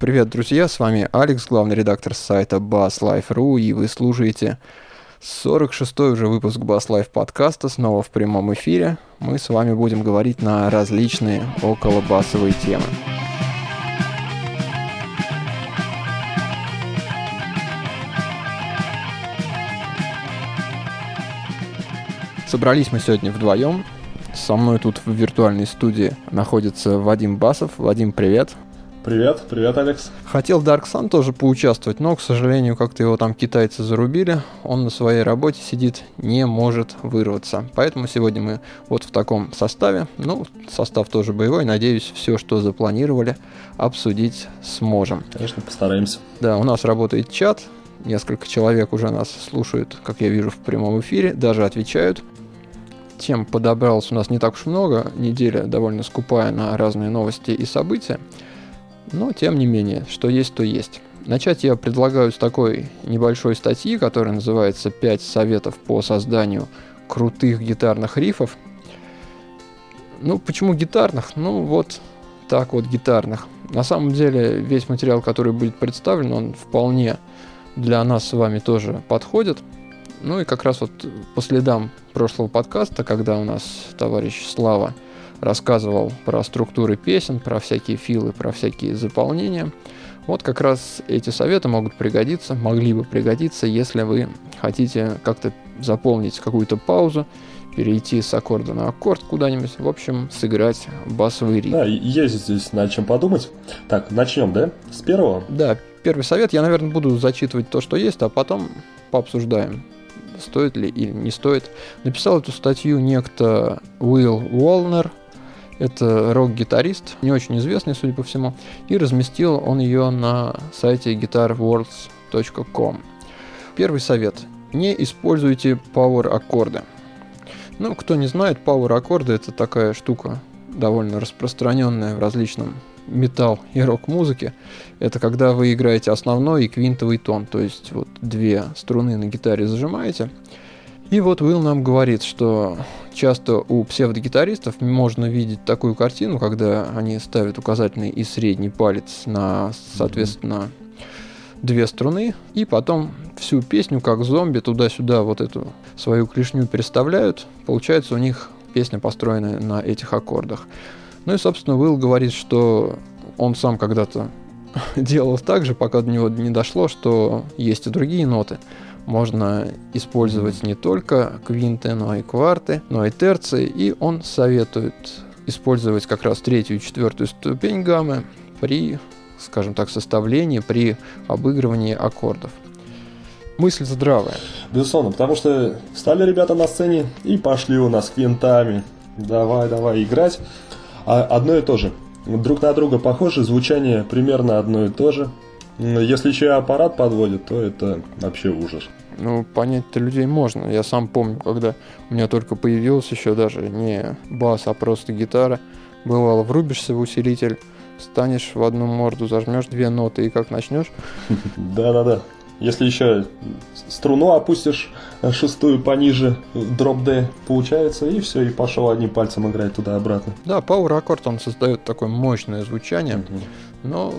Привет, друзья, с вами Алекс, главный редактор сайта BassLife.ru, и вы слушаете 46-й уже выпуск BassLife подкаста, снова в прямом эфире. Мы с вами будем говорить на различные околобасовые темы. Собрались мы сегодня вдвоем. Со мной тут в виртуальной студии находится Вадим Басов. Вадим, привет. Привет, привет, Алекс. Хотел Dark Sun тоже поучаствовать, но, к сожалению, как-то его там китайцы зарубили. Он на своей работе сидит, не может вырваться. Поэтому сегодня мы вот в таком составе. Ну, состав тоже боевой. Надеюсь, все, что запланировали, обсудить сможем. Конечно, постараемся. Да, у нас работает чат. Несколько человек уже нас слушают, как я вижу, в прямом эфире. Даже отвечают. Тем подобралось у нас не так уж много. Неделя довольно скупая на разные новости и события. Но, тем не менее, что есть, то есть. Начать я предлагаю с такой небольшой статьи, которая называется «5 советов по созданию крутых гитарных рифов». Ну, почему гитарных? Ну, вот так вот гитарных. На самом деле, весь материал, который будет представлен, он вполне для нас с вами тоже подходит. Ну и как раз вот по следам прошлого подкаста, когда у нас товарищ Слава рассказывал про структуры песен, про всякие филы, про всякие заполнения. Вот как раз эти советы могли бы пригодиться, если вы хотите как-то заполнить какую-то паузу, перейти с аккорда на аккорд куда-нибудь, в общем, сыграть басовый риф. Да, есть здесь над чем подумать. Так, начнем, да? С первого? Да, первый совет. Я, наверное, буду зачитывать то, что есть, а потом пообсуждаем, стоит ли или не стоит. Написал эту статью некто Уилл Уолнер. Это рок-гитарист, не очень известный, судя по всему, и разместил он ее на сайте guitarworlds.com. Первый совет. Не используйте пауэр-аккорды. Ну, кто не знает, пауэр-аккорды — это такая штука, довольно распространенная в различном металл и рок-музыке. Это когда вы играете основной и квинтовый тон, то есть вот две струны на гитаре зажимаете. И вот Уилл нам говорит, что часто у псевдогитаристов можно видеть такую картину, когда они ставят указательный и средний палец на, соответственно, две струны, и потом всю песню, как зомби, туда-сюда вот эту свою клешню переставляют. Получается, у них песня построена на этих аккордах. Ну и, собственно, Уилл говорит, что он сам когда-то делал так же, пока до него не дошло, что есть и другие ноты. Можно использовать не только квинты, но и кварты, но и терции. И он советует использовать как раз третью и четвертую ступень гаммы при, скажем так, составлении, при обыгрывании аккордов. Мысль здравая. Безусловно, потому что встали ребята на сцене и пошли у нас квинтами. Давай играть. А одно и то же. Друг на друга похожи, звучание примерно одно и то же. Если чей аппарат подводит, то это вообще ужас. Ну, понять-то людей можно. Я сам помню, когда у меня только появилась еще даже не бас, а просто гитара. Бывало, врубишься в усилитель, встанешь в одну морду, зажмешь две ноты и как начнешь. Да-да-да. Если еще струну опустишь, шестую пониже, дроп D получается, и все, и пошел одним пальцем играть туда-обратно. Да, пауэр-аккорд, он создает такое мощное звучание, но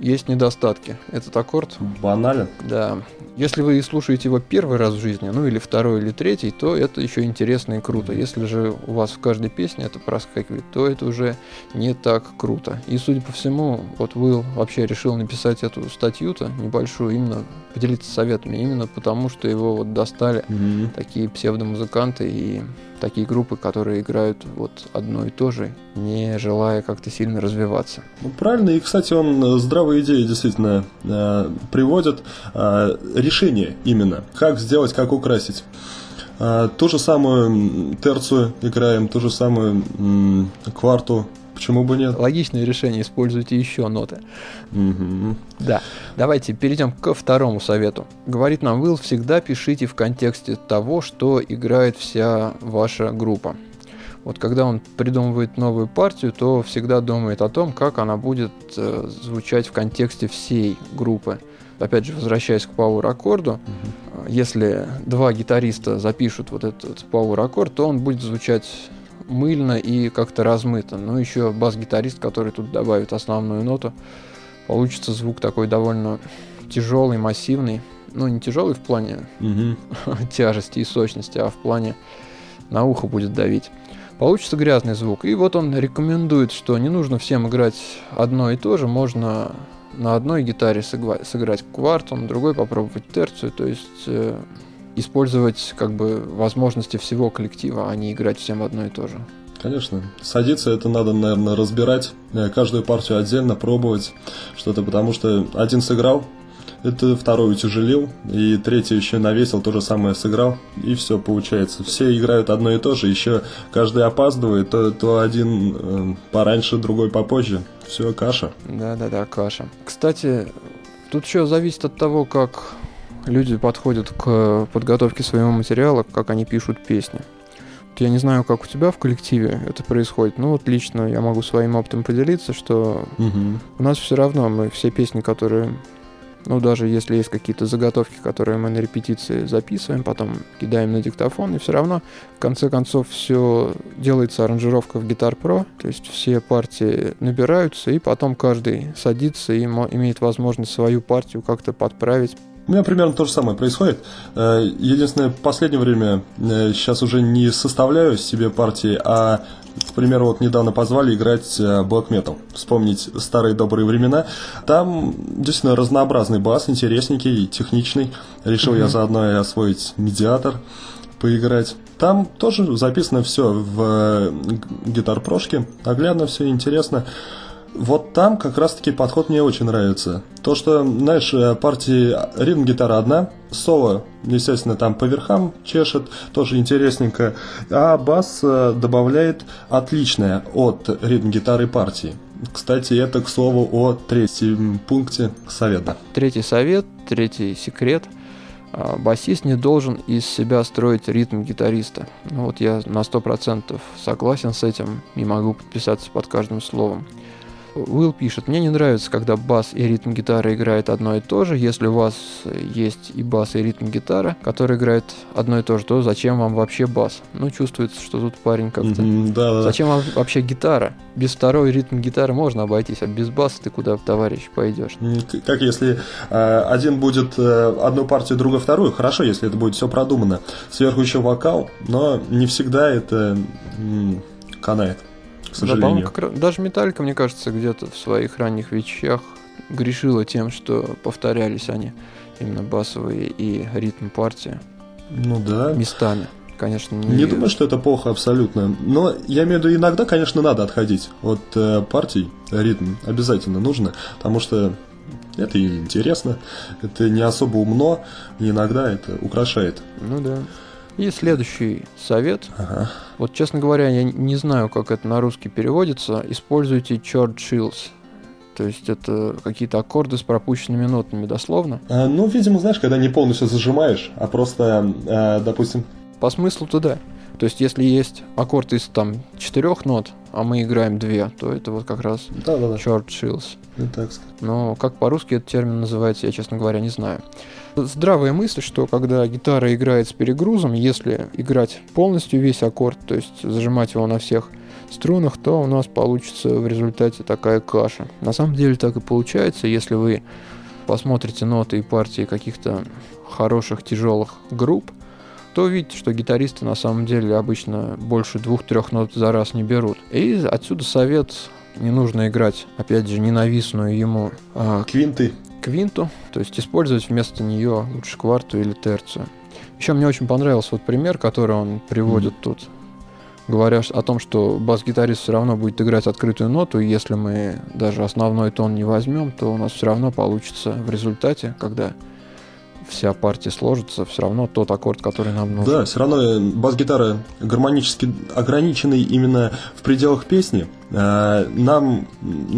есть недостатки. Этот аккорд банален. Да. Если вы слушаете его первый раз в жизни, ну или второй, или третий, то это еще интересно и круто. Если же у вас в каждой песне это проскакивает, то это уже не так круто. И, судя по всему, вот Уилл вообще решил написать эту статью-то небольшую, именно поделиться советами, именно потому, что его вот достали такие псевдомузыканты и такие группы, которые играют вот одно и то же, не желая как-то сильно развиваться. Ну, правильно, и, кстати, он здравые идеи действительно приводит. Решение именно. Как сделать, как украсить. Ту же самую терцию играем, ту же самую кварту. Почему бы нет? Логичное решение. Используйте еще ноты. Да. Давайте перейдем ко второму совету. Говорит нам Уилл, всегда пишите в контексте того, что играет вся ваша группа. Вот когда он придумывает новую партию, то всегда думает о том, как она будет звучать в контексте всей группы. Опять же, возвращаясь к пауэр-аккорду, если два гитариста запишут вот этот пауэр-аккорд, то он будет звучать мыльно и как-то размыто. Ну, еще бас-гитарист, который тут добавит основную ноту, получится звук такой довольно тяжелый, массивный. Ну, не тяжелый в плане тяжести и сочности, а в плане на ухо будет давить. Получится грязный звук. И вот он рекомендует, что не нужно всем играть одно и то же. Можно на одной гитаре сыграть кварту, на другой попробовать терцию. То есть использовать как бы возможности всего коллектива, а не играть всем одно и то же. Конечно. Садиться это надо, наверное, разбирать. Каждую партию отдельно пробовать что-то, потому что один сыграл, это второй утяжелил, и третий еще навесил, то же самое сыграл, и все получается. Все играют одно и то же, еще каждый опаздывает, то один пораньше, другой попозже. Все, каша. Да, каша. Кстати, тут еще зависит от того, как люди подходят к подготовке своего материала, как они пишут песни. Я не знаю, как у тебя в коллективе это происходит, но вот лично я могу своим опытом поделиться, что у нас все равно мы все песни, которые... Ну, даже если есть какие-то заготовки, которые мы на репетиции записываем, потом кидаем на диктофон, и все равно, в конце концов, все делается аранжировка в Guitar Pro, то есть все партии набираются, и потом каждый садится и имеет возможность свою партию как-то подправить. У меня примерно то же самое происходит. Единственное, в последнее время сейчас уже не составляю себе партии, а, к примеру, вот недавно позвали играть Black Metal, вспомнить старые добрые времена. Там действительно разнообразный бас, интересненький, техничный. Решил я заодно и освоить медиатор, поиграть. Там тоже записано все в гитар-прошке, наглядно все интересно. Вот там как раз-таки подход мне очень нравится. То, что, знаешь, партии ритм-гитара одна, соло, естественно, там по верхам чешет, тоже интересненько, а бас добавляет отличное от ритм-гитары партии. Кстати, это, к слову, о третьем пункте совета. Третий совет, третий секрет. Басист не должен из себя строить ритм гитариста. Ну, вот я на 100% согласен с этим и могу подписаться под каждым словом. Уилл пишет: «Мне не нравится, когда бас и ритм гитара играют одно и то же. Если у вас есть и бас, и ритм гитара, которые играют одно и то же, то зачем вам вообще бас?» Ну, чувствуется, что тут парень как-то... Да. Зачем вам вообще гитара? Без второй ритм гитары можно обойтись, а без баса ты куда, товарищ, пойдешь? Как если один будет одну партию, другой вторую. Хорошо, если это будет все продумано. Сверху еще вокал, но не всегда это канает. К сожалению. Да, как... Даже Металлика, мне кажется, где-то в своих ранних вещах грешила тем, что повторялись они, именно басовые и ритм партии. Ну да. Местами, конечно. Не думаю, что это плохо абсолютно. Но я имею в виду, иногда, конечно, надо отходить от партий, ритм обязательно нужно, потому что это и интересно, это не особо умно, и иногда это украшает. Ну да. И следующий совет. Вот, честно говоря, я не знаю, как это на русский переводится. Используйте chord shills. То есть это какие-то аккорды с пропущенными нотами, дословно. Ну, видимо, знаешь, когда не полностью зажимаешь, а просто, допустим... По смыслу-то да. То есть если есть аккорд из там 4 нот, а мы играем 2, то это вот как раз chord shills. Но как по-русски этот термин называется, я, честно говоря, не знаю. Здравая мысль, что когда гитара играет с перегрузом, если играть полностью весь аккорд, то есть зажимать его на всех струнах, то у нас получится в результате такая каша. На самом деле так и получается, если вы посмотрите ноты и партии каких-то хороших тяжелых групп, то видите, что гитаристы на самом деле обычно больше 2-3 нот за раз не берут. И отсюда совет: не нужно играть, опять же, ненавистную ему квинту, то есть использовать вместо нее лучше кварту или терцию. Еще мне очень понравился вот пример, который он приводит тут, говоря о том, что бас-гитарист все равно будет играть открытую ноту, и если мы даже основной тон не возьмем, то у нас все равно получится в результате, когда вся партия сложится, все равно тот аккорд, который нам нужен. Да, все равно бас-гитара гармонически ограничена именно в пределах песни. Нам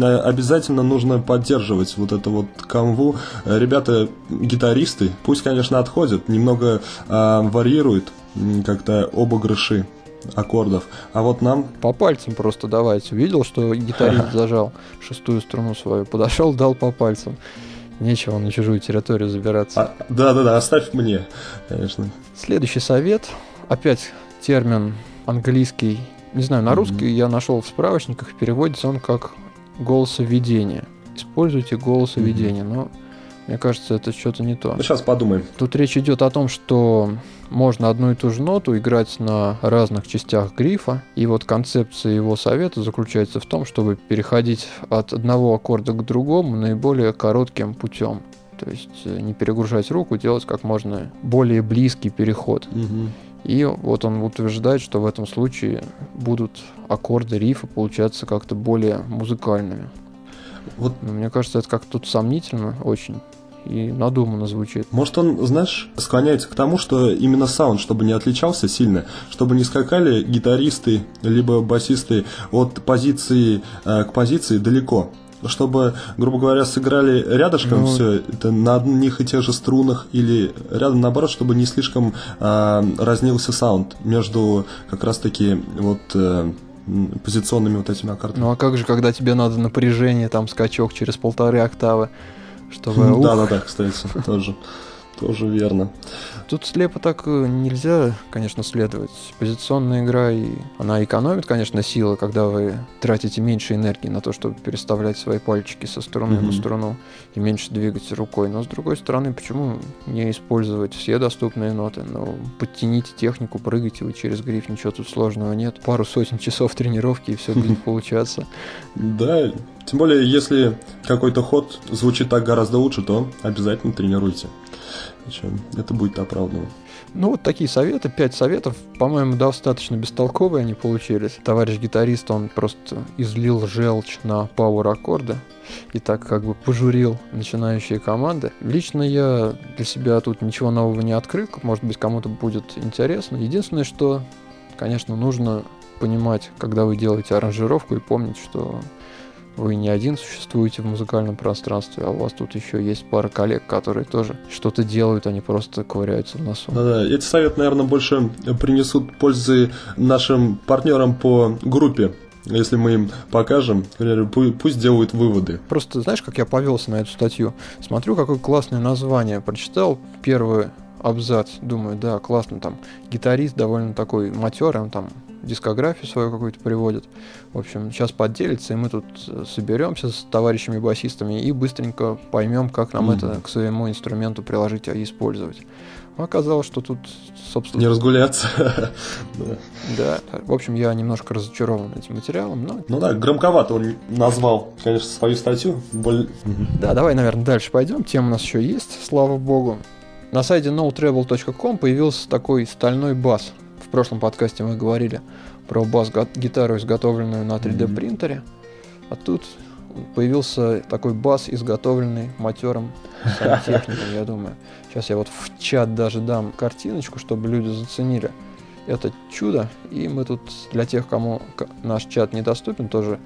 обязательно нужно поддерживать вот эту вот канву. Ребята, гитаристы, пусть, конечно, отходят, немного варьируют как-то обыгрыши аккордов, а вот нам... По пальцам просто давайте. Видел, что гитарист зажал 6-ю струну свою, подошел, дал по пальцам. Нечего на чужую территорию забираться. Да, оставь мне, конечно. Следующий совет. Опять термин английский. Не знаю, на русский я нашел в справочниках. Переводится он как голосоведение. используйте голосоведение. Но мне кажется, это что-то не то. Сейчас подумаем. Тут речь идет о том, что можно одну и ту же ноту играть на разных частях грифа. И вот концепция его совета заключается в том, чтобы переходить от одного аккорда к другому наиболее коротким путем. То есть не перегружать руку, делать как можно более близкий переход. Угу. И вот он утверждает, что в этом случае будут аккорды рифа получаться как-то более музыкальными. Вот. Мне кажется, это как-то тут сомнительно очень и надуманно звучит. Может, он, знаешь, склоняется к тому, что именно саунд, чтобы не отличался сильно, чтобы не скакали гитаристы либо басисты от позиции к позиции далеко, чтобы, грубо говоря, сыграли рядышком все это на одних и тех же струнах или рядом, наоборот, чтобы не слишком разнился саунд между как раз-таки вот... позиционными вот этими аккордами. Ну а как же, когда тебе надо напряжение, там скачок через 1,5 октавы, чтобы... Да, кстати, тоже верно. Тут слепо так нельзя, конечно, следовать. Позиционная игра, она экономит, конечно, силы, когда вы тратите меньше энергии на то, чтобы переставлять свои пальчики со струны на струну и меньше двигать рукой. Но, с другой стороны, почему не использовать все доступные ноты? Ну, подтяните технику, прыгайте вы через гриф, ничего тут сложного нет. 100 часов тренировки, и все будет получаться. Да, тем более, если какой-то ход звучит так гораздо лучше, то обязательно тренируйте. Это будет оправдано. Ну, вот такие советы, 5 советов, по-моему, достаточно бестолковые они получились. Товарищ гитарист, он просто излил желчь на пауэр-аккорды и так как бы пожурил начинающие команды. Лично я для себя тут ничего нового не открыл, может быть, кому-то будет интересно. Единственное, что, конечно, нужно понимать, когда вы делаете аранжировку, и помнить, что вы не один существуете в музыкальном пространстве, а у вас тут еще есть пара коллег, которые тоже что-то делают, они просто ковыряются в носу. Да, эти советы, наверное, больше принесут пользы нашим партнерам по группе, если мы им покажем, пусть делают выводы. Просто знаешь, как я повелся на эту статью? Смотрю, какое классное название. Прочитал первый абзац, думаю, да, классно, там гитарист довольно такой матерый, он там дискографию свою какую-то приводит. В общем, сейчас подделится, и мы тут соберемся с товарищами-басистами и быстренько поймем, как нам это к своему инструменту приложить и использовать. Оказалось, что тут, собственно... Не разгуляться. Да. В общем, я немножко разочарован этим материалом, но... Ну да, громковато он назвал, конечно, свою статью. Да, давай, наверное, дальше пойдем. Тема у нас еще есть, слава богу. На сайте notreble.com появился такой стальной бас. В прошлом подкасте мы говорили про бас-гитару, изготовленную на 3D принтере, а тут появился такой бас, изготовленный матерым сантехником, я думаю. Сейчас я вот в чат даже дам картиночку, чтобы люди заценили это чудо, и мы тут для тех, кому наш чат недоступен, тоже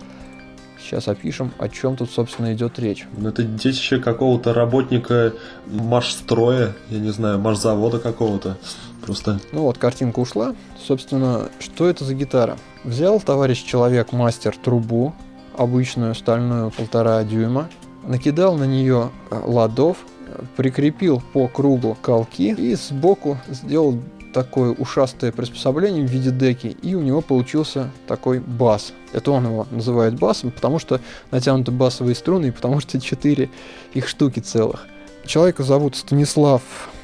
сейчас опишем, о чем тут, собственно, идет речь. Это детище какого-то работника машстроя, я не знаю, машзавода какого-то. Просто. Ну вот, картинка ушла. Собственно, что это за гитара? Взял товарищ человек-мастер трубу, обычную стальную 1,5 дюйма, накидал на нее ладов, прикрепил по кругу колки и сбоку сделал такое ушастое приспособление в виде деки, и у него получился такой бас. Это он его называет басом, потому что натянуты басовые струны, и потому что 4 их штуки целых. Человека зовут Станислав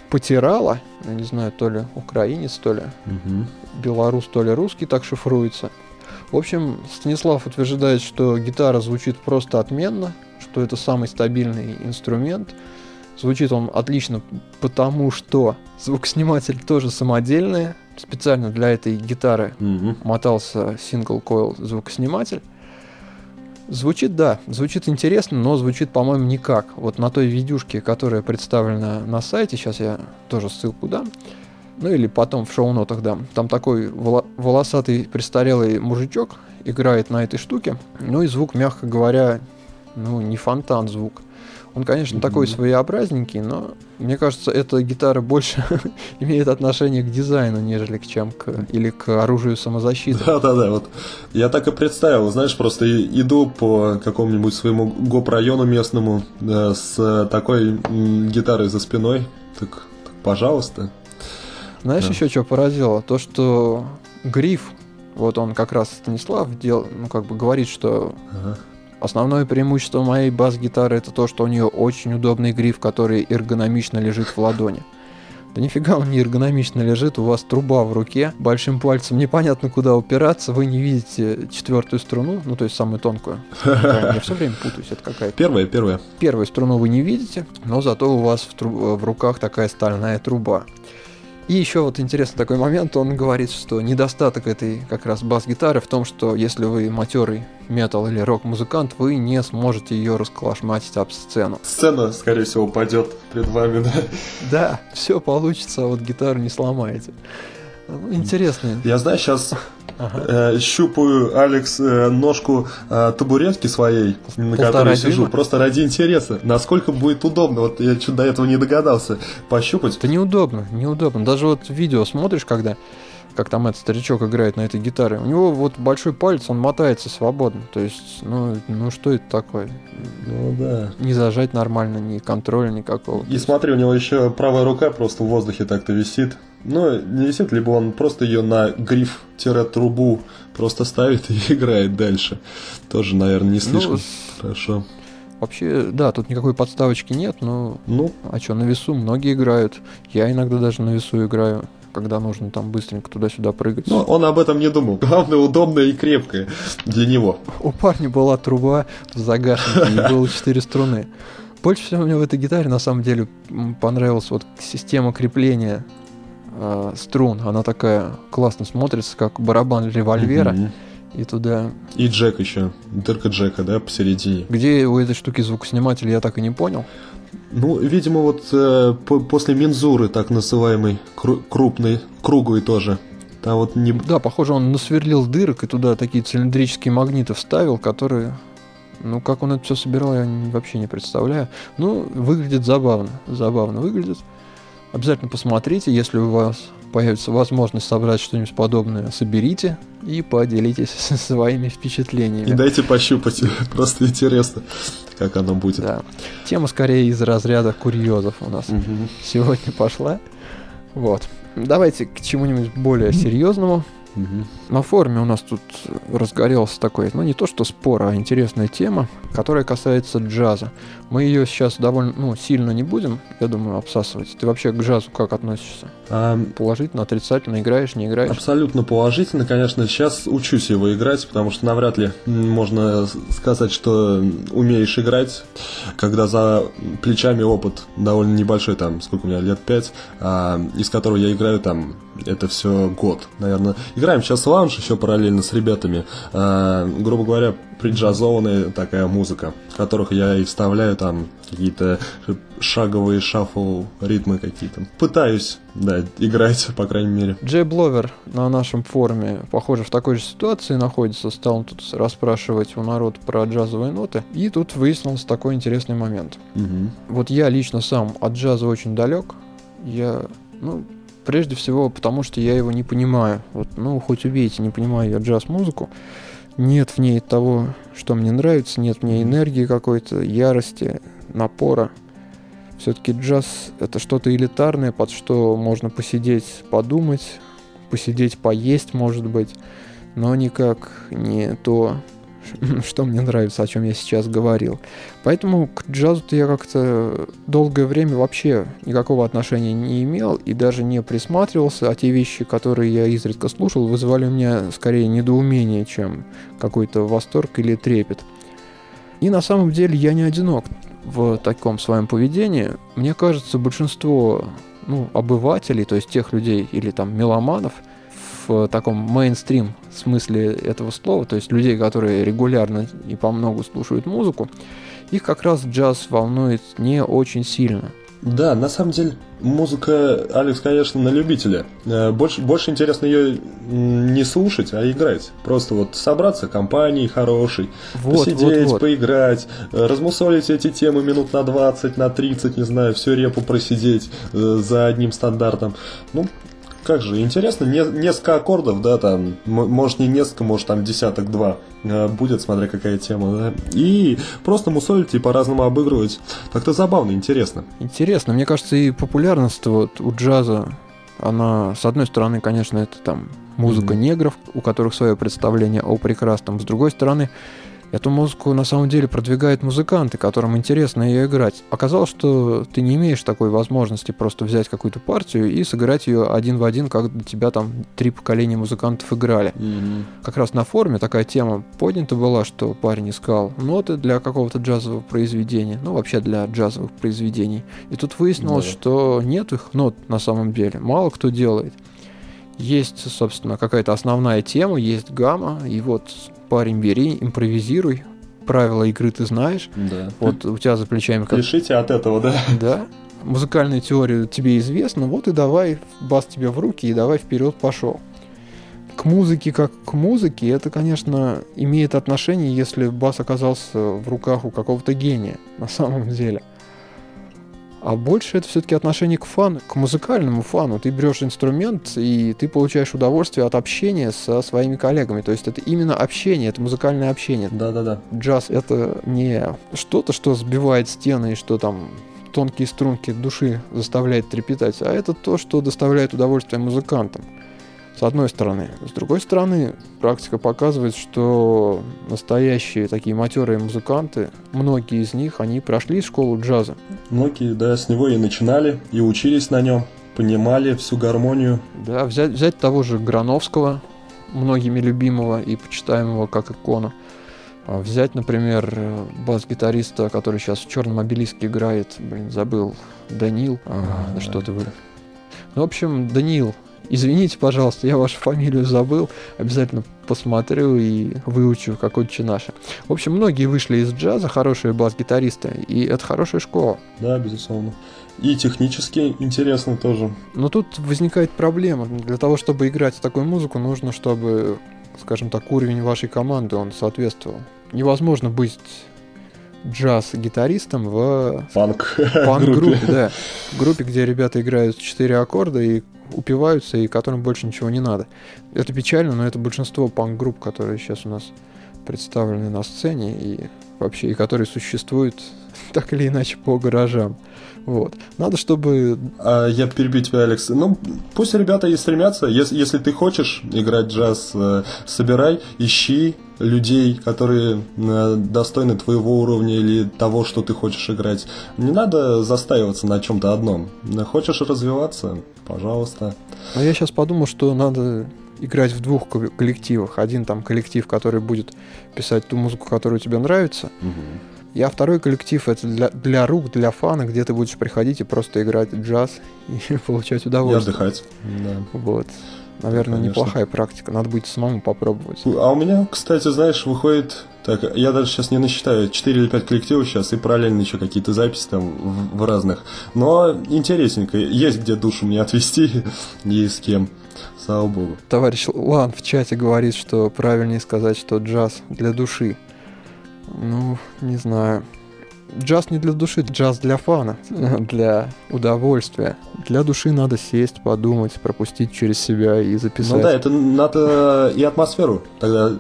Потирала, я не знаю, то ли украинец, то ли белорус, то ли русский, так шифруется. В общем, Станислав утверждает, что гитара звучит просто отменно, что это самый стабильный инструмент. Звучит он отлично, потому что звукосниматель тоже самодельный. Специально для этой гитары мотался сингл-койл звукосниматель. Звучит, да, звучит интересно, но звучит, по-моему, никак. Вот на той видюшке, которая представлена на сайте, сейчас я тоже ссылку дам, ну или потом в шоу-нотах дам, там такой волосатый престарелый мужичок играет на этой штуке, ну и звук, мягко говоря, ну не фонтан звук. Он, конечно, такой своеобразненький, но мне кажется, эта гитара больше имеет отношение к дизайну, нежели к оружию самозащиты. Да, вот я так и представил, знаешь, просто иду по какому-нибудь своему гоп-району местному с такой гитарой за спиной, так пожалуйста. Знаешь, еще что поразило? То, что гриф, вот он как раз Станислав делал, ну как бы говорит, что Основное преимущество моей бас-гитары — это то, что у нее очень удобный гриф, который эргономично лежит в ладони. Да нифига он не эргономично лежит, у вас труба в руке, большим пальцем непонятно куда упираться, вы не видите четвертую струну, ну то есть самую тонкую. Я все время путаюсь, это какая-то. Первая. Первую струну вы не видите, но зато у вас в руках такая стальная труба. И еще вот интересный такой момент, он говорит, что недостаток этой как раз бас-гитары в том, что если вы матерый метал или рок-музыкант, вы не сможете ее расколошматить об сцену. Сцена, скорее всего, упадет перед вами, да? Да, все получится, а вот гитару не сломаете. Интересно. Я, знаешь, сейчас щупаю, Алекс, ножку табуретки своей, на которой сижу, просто ради интереса. Насколько будет удобно, вот я чуть до этого не догадался, пощупать. Это неудобно. Даже вот видео смотришь, когда, как там этот старичок играет на этой гитаре, у него вот большой палец, он мотается свободно. То есть, ну что это такое? Ну да. Не зажать нормально, ни контроля никакого. И смотри, у него еще правая рука просто в воздухе так-то висит. Ну, не висит, либо он просто ее на гриф-трубу просто ставит и играет дальше. Тоже, наверное, не слишком хорошо. Вообще, да, тут никакой подставочки нет, но... А что, на весу многие играют. Я иногда даже на весу играю, когда нужно там быстренько туда-сюда прыгать. Но он об этом не думал. Главное, удобное и крепкое для него. У парня была труба в загашнике, и было 4 струны. Больше всего мне в этой гитаре, на самом деле, понравилась вот система крепления струн, она такая классно смотрится, как барабан револьвера, и туда... И джек еще, дырка джека, да, посередине. Где у этой штуки звукосниматель, я так и не понял. Ну, видимо, вот после мензуры, так называемой, крупной, круглой тоже. Там вот не... Да, похоже, он насверлил дырок и туда такие цилиндрические магниты вставил, которые... Ну, как он это все собирал, я вообще не представляю. Ну, выглядит забавно выглядит. Обязательно посмотрите, если у вас появится возможность собрать что-нибудь подобное, соберите и поделитесь своими впечатлениями. И дайте пощупать, просто интересно, как оно будет. Да. Тема скорее из разряда курьезов у нас сегодня пошла. Вот. Давайте к чему-нибудь более серьезному. На форуме у нас тут разгорелся такой, ну не то что спор, а интересная тема, которая касается джаза. Мы ее сейчас довольно сильно не будем, я думаю, обсасывать. Ты вообще к джазу как относишься? Положительно, отрицательно, играешь, не играешь? Абсолютно положительно, конечно. Сейчас учусь его играть, потому что навряд ли можно сказать, что умеешь играть, когда за плечами опыт довольно небольшой, там, сколько у меня, лет 5, из которого я играю, там, это все год, наверное. Играем сейчас лаунж еще параллельно с ребятами, грубо говоря, преджазованная такая музыка, в которых я и вставляю там какие-то шаговые шаффл ритмы какие-то. Пытаюсь, да, играть, по крайней мере. Джей Бловер на нашем форуме, похоже, в такой же ситуации находится. Стал тут расспрашивать у народа про джазовые ноты. И тут выяснился такой интересный момент. Вот я лично сам от джаза очень далек. Прежде всего, потому что я его не понимаю. Вот, хоть убейте, не понимаю я джаз-музыку. Нет в ней того, что мне нравится, нет в ней энергии какой-то, ярости, напора. Все-таки джаз — это что-то элитарное, под что можно посидеть, подумать, посидеть, поесть, может быть, но никак не то, что мне нравится, о чем я сейчас говорил. Поэтому к джазу-то я как-то долгое время вообще никакого отношения не имел и даже не присматривался, а те вещи, которые я изредка слушал, вызывали у меня скорее недоумение, чем какой-то восторг или трепет. И на самом деле я не одинок в таком своем поведении. Мне кажется, большинство обывателей, то есть тех людей или там меломанов, в таком мейнстрим смысле этого слова, то есть людей, которые регулярно и помногу слушают музыку, их как раз джаз волнует не очень сильно. Да, на самом деле, музыка, Алекс, конечно, на любителя. Больше интересно ее не слушать, а играть. Просто вот собраться компанией хорошей, посидеть, поиграть, размусолить эти темы минут на 20, на 30, не знаю, всю репу просидеть за одним стандартом. Как же, интересно, несколько аккордов, да, там, может не несколько, может там десяток-два будет, смотря какая тема, да, и просто мусолить и по-разному обыгрывать, как-то забавно, интересно. Интересно, мне кажется, и популярность вот у джаза, она, с одной стороны, конечно, это там музыка негров, у которых свое представление о прекрасном, с другой стороны, Эту музыку на самом деле продвигают музыканты, которым интересно ее играть. Оказалось, что ты не имеешь такой возможности просто взять какую-то партию и сыграть ее один в один, как до тебя там 3 поколения музыкантов играли. Mm-hmm. Как раз на форуме такая тема поднята была, что парень искал ноты для какого-то джазового произведения, ну вообще для джазовых произведений. И тут выяснилось, что нет их нот на самом деле, мало кто делает. Есть, собственно, какая-то основная тема, есть гамма, и вот, парень, бери, импровизируй, правила игры ты знаешь, вот у тебя за плечами... Пишите от этого, да? Да, музыкальная теория тебе известна, вот и давай, бас тебе в руки, и давай вперед пошел. К музыке как к музыке, это, конечно, имеет отношение, если бас оказался в руках у какого-то гения, на самом деле. А больше это все-таки отношение к фану, к музыкальному фану. Ты берешь инструмент, и ты получаешь удовольствие от общения со своими коллегами. То есть это именно общение, это музыкальное общение. Да-да-да. Джаз — это не что-то, что сбивает стены и что там тонкие струнки души заставляет трепетать, а это то, что доставляет удовольствие музыкантам. С одной стороны. С другой стороны, практика показывает, что настоящие такие матерые музыканты, многие из них, они прошли школу джаза. Многие, да, с него и начинали, и учились на нем, понимали всю гармонию. Да, взять того же Грановского, многими любимого и почитаемого как икону. Взять, например, бас-гитариста, который сейчас в «Черном Обелиске» играет, забыл, Данил, что ты был. Ну, в общем, Даниил. Извините, пожалуйста, я вашу фамилию забыл. Обязательно посмотрю и выучу, как отче наше. В общем, многие вышли из джаза, хорошие бас-гитаристы, и это хорошая школа. Да, безусловно. И технически интересно тоже. Но тут возникает проблема. Для того, чтобы играть такую музыку, нужно, чтобы, скажем так, уровень вашей команды, он соответствовал. Невозможно быть джаз-гитаристом в панк-группе, да. В группе, где ребята играют 4 аккорда и упиваются, и которым больше ничего не надо. Это печально, но это большинство панк-групп, которые сейчас у нас представлены на сцене и вообще, и которые существуют так или иначе по гаражам. Вот. Надо, чтобы... Я перебью тебя, Алекс. Ну, пусть ребята и стремятся. Если ты хочешь играть джаз, собирай, ищи людей, которые достойны твоего уровня или того, что ты хочешь играть. Не надо застаиваться на чем-то одном. Хочешь развиваться? Пожалуйста. Но я сейчас подумал, что надо играть в 2 коллективах. Один там коллектив, который будет писать ту музыку, которая тебе нравится. Угу. А второй коллектив — это для рук, для фана, где ты будешь приходить и просто играть джаз и получать удовольствие. И отдыхать. Да. Вот. Наверное, конечно, неплохая практика. Надо будет самому попробовать. А у меня, кстати, знаешь, выходит... Так, я даже сейчас не насчитаю, 4 или 5 коллективов сейчас, и параллельно еще какие-то записи там в разных. Но интересненько. Есть где душу мне отвести и с кем. Слава богу. Товарищ Лан в чате говорит, что правильнее сказать, что джаз для души. Ну, не знаю. Джаз не для души, джаз для фана, для удовольствия. Для души надо сесть, подумать, пропустить через себя и записать. Ну да, это надо и атмосферу тогда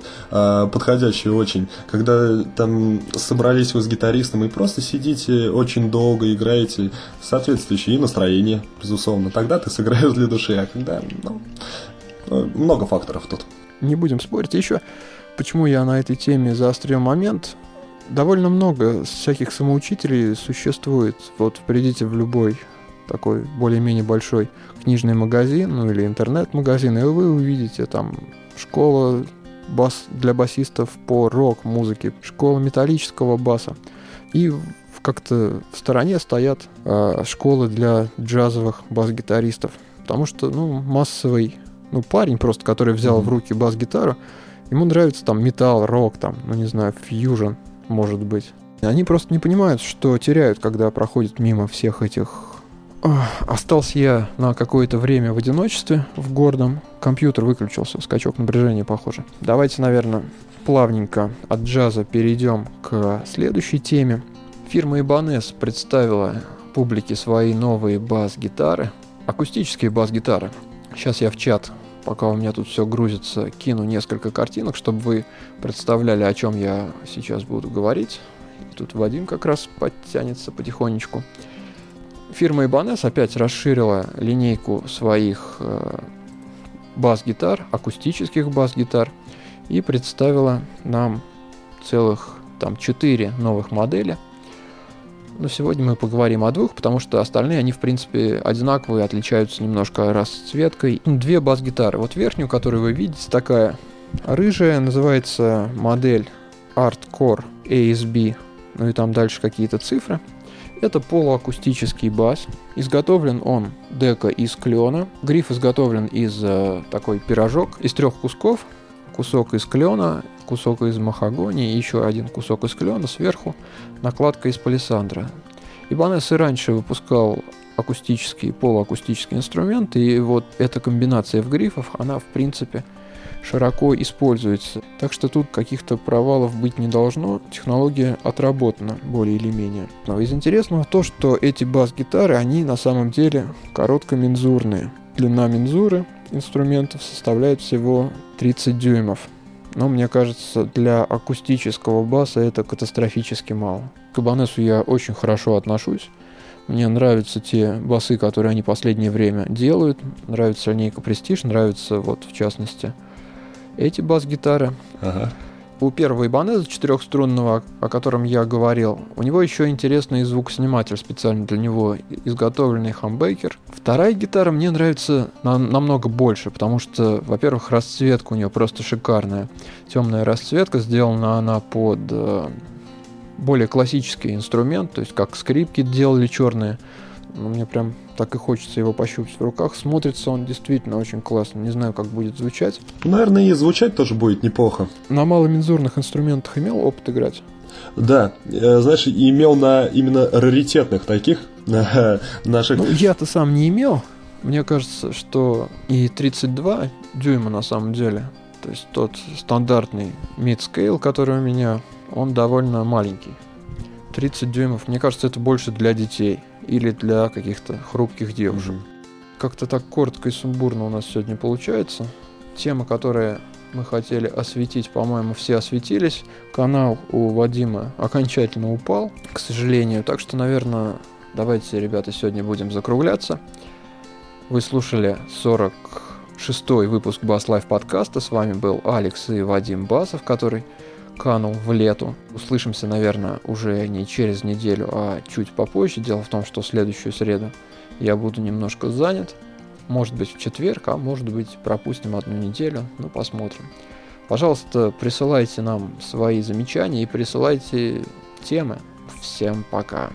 подходящую очень. Когда там собрались вы с гитаристом и просто сидите очень долго, играете, соответствующее и настроение, безусловно. Тогда ты сыграешь для души, а когда... Ну, много факторов тут. Не будем спорить. Еще... Почему я на этой теме заострил момент? Довольно много всяких самоучителей существует. Вот придите в любой такой более-менее большой книжный магазин, ну или интернет-магазин, и вы увидите там школа для басистов по рок-музыке, школа металлического баса. И как-то в стороне стоят школы для джазовых бас-гитаристов. Потому что, массовый парень просто, который взял в руки бас-гитару, ему нравится там металл, рок, там, фьюжн, может быть. Они просто не понимают, что теряют, когда проходят мимо всех этих... Остался я на какое-то время в одиночестве, в гордом. Компьютер выключился, скачок напряжения, похоже. Давайте, наверное, плавненько от джаза перейдем к следующей теме. Фирма Ibanez представила публике свои новые бас-гитары, акустические бас-гитары. Сейчас я в чат... Пока у меня тут все грузится, кину несколько картинок, чтобы вы представляли, о чем я сейчас буду говорить. И тут Вадим как раз подтянется потихонечку. Фирма Ibanez опять расширила линейку своих бас-гитар, акустических бас-гитар, и представила нам целых там 4 новых модели. Но сегодня мы поговорим о двух, потому что остальные, они в принципе одинаковые, отличаются немножко расцветкой. Две бас-гитары. Вот верхнюю, которую вы видите, такая рыжая, называется модель Artcore ASB, ну и там дальше какие-то цифры. Это полуакустический бас. Изготовлен он дека из клена. Гриф изготовлен из такой пирожок, из 3 кусков. Кусок из клена, кусок из махагони и еще один кусок из клена. Сверху накладка из палисандра. Ibanez и раньше выпускал акустические, полуакустические инструменты. И вот эта комбинация в грифах, она в принципе широко используется. Так что тут каких-то провалов быть не должно. Технология отработана более или менее. Но из интересного то, что эти бас-гитары, они на самом деле короткомензурные. Длина мензуры инструментов составляет всего 30 дюймов. Но мне кажется, для акустического баса это катастрофически мало. К Ibanez я очень хорошо отношусь. Мне нравятся те басы, которые они последнее время делают. Нравится линейка Prestige, нравится вот в частности эти бас-гитары. Ага. У первого Ibanez, 4-струнного, о котором я говорил, у него еще интересный звукосниматель, специально для него изготовленный хамбекер. Вторая гитара мне нравится намного больше, потому что, во-первых, расцветка у нее просто шикарная. Темная расцветка, сделана она под более классический инструмент, то есть как скрипки делали черные. Но мне прям так и хочется его пощупать в руках. Смотрится он действительно очень классно. Не знаю, как будет звучать. Наверное, и звучать тоже будет неплохо. На маломензурных инструментах имел опыт играть? Да, знаешь, имел на именно раритетных таких наших. Ну, я-то сам не имел. Мне кажется, что и 32 дюйма на самом деле, то есть тот стандартный mid-scale, который у меня, он довольно маленький. 30 дюймов, мне кажется, это больше для детей или для каких-то хрупких девушек. Как-то так коротко и сумбурно у нас сегодня получается. Темы, которые мы хотели осветить, по-моему, все осветились. Канал у Вадима окончательно упал, к сожалению. Так что, наверное, давайте, ребята, сегодня будем закругляться. Вы слушали 46-й выпуск Bass Life подкаста. С вами был Алекс и Вадим Басов, который канул в лету. Услышимся, наверное, уже не через неделю, а чуть попозже. Дело в том, что следующую среду я буду немножко занят. Может быть, в четверг, а может быть, пропустим одну неделю. Ну, посмотрим. Пожалуйста, присылайте нам свои замечания и присылайте темы. Всем пока.